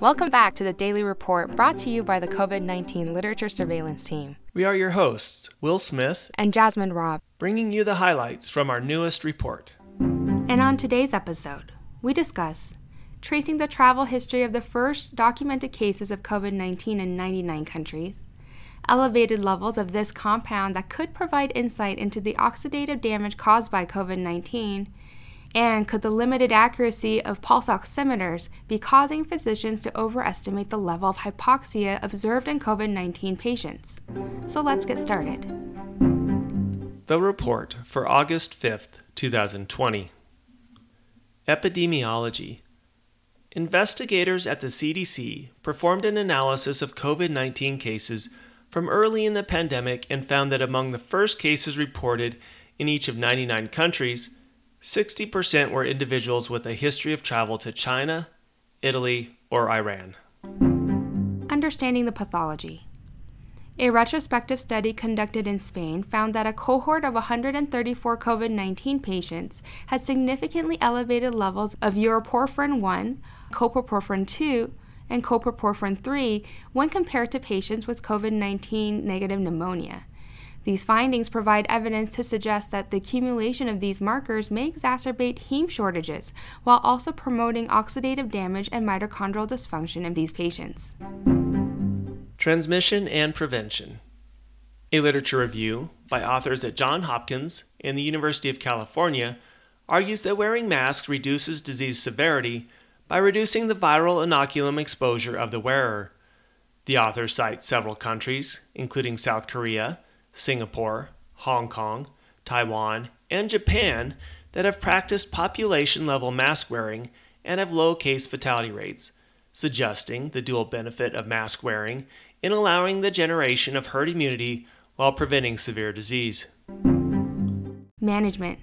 Welcome back to the Daily Report, brought to you by the COVID-19 Literature Surveillance Team. We are your hosts, Will Smith and Jasmine Robb, bringing you the highlights from our newest report. And on today's episode, we discuss tracing the travel history of the first documented cases of COVID-19 in 99 countries, elevated levels of this compound that could provide insight into the oxidative damage caused by COVID-19, and could the limited accuracy of pulse oximeters be causing physicians to overestimate the level of hypoxia observed in COVID-19 patients? So let's get started. The report for August 5th, 2020. Epidemiology. Investigators at the CDC performed an analysis of COVID-19 cases from early in the pandemic and found that among the first cases reported in each of 99 countries, 60% were individuals with a history of travel to China, Italy, or Iran. Understanding the pathology. A retrospective study conducted in Spain found that a cohort of 134 COVID-19 patients had significantly elevated levels of uroporphyrin I, coproporphyrin II, and coproporphyrin III when compared to patients with COVID-19 negative pneumonia. These findings provide evidence to suggest that the accumulation of these markers may exacerbate heme shortages while also promoting oxidative damage and mitochondrial dysfunction in these patients. Transmission and prevention. A literature review by authors at Johns Hopkins and the University of California argues that wearing masks reduces disease severity by reducing the viral inoculum exposure of the wearer. The authors cite several countries, including South Korea, Singapore, Hong Kong, Taiwan, and Japan that have practiced population-level mask wearing and have low case fatality rates, suggesting the dual benefit of mask wearing in allowing the generation of herd immunity while preventing severe disease. Management.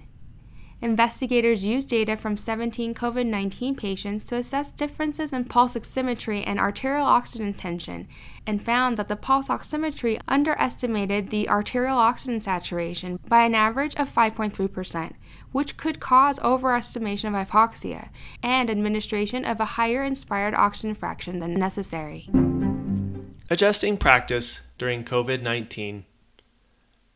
Investigators used data from 17 COVID-19 patients to assess differences in pulse oximetry and arterial oxygen tension, and found that the pulse oximetry underestimated the arterial oxygen saturation by an average of 5.3%, which could cause overestimation of hypoxia and administration of a higher inspired oxygen fraction than necessary. Adjusting practice during COVID-19.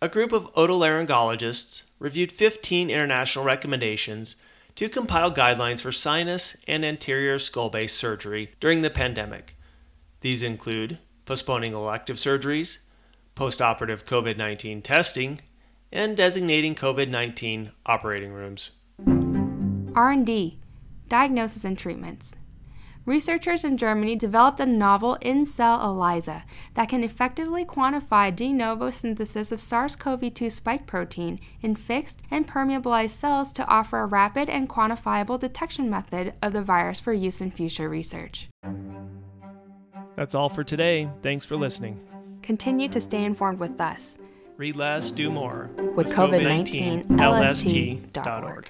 A group of otolaryngologists reviewed 15 international recommendations to compile guidelines for sinus and anterior skull base surgery during the pandemic. These include postponing elective surgeries, postoperative COVID-19 testing, and designating COVID-19 operating rooms. R&D, diagnosis and treatments. Researchers in Germany developed a novel in-cell ELISA that can effectively quantify de novo synthesis of SARS-CoV-2 spike protein in fixed and permeabilized cells to offer a rapid and quantifiable detection method of the virus for use in future research. That's all for today. Thanks for listening. Continue to stay informed with us. Read less, do more. With COVID-19, LST.org.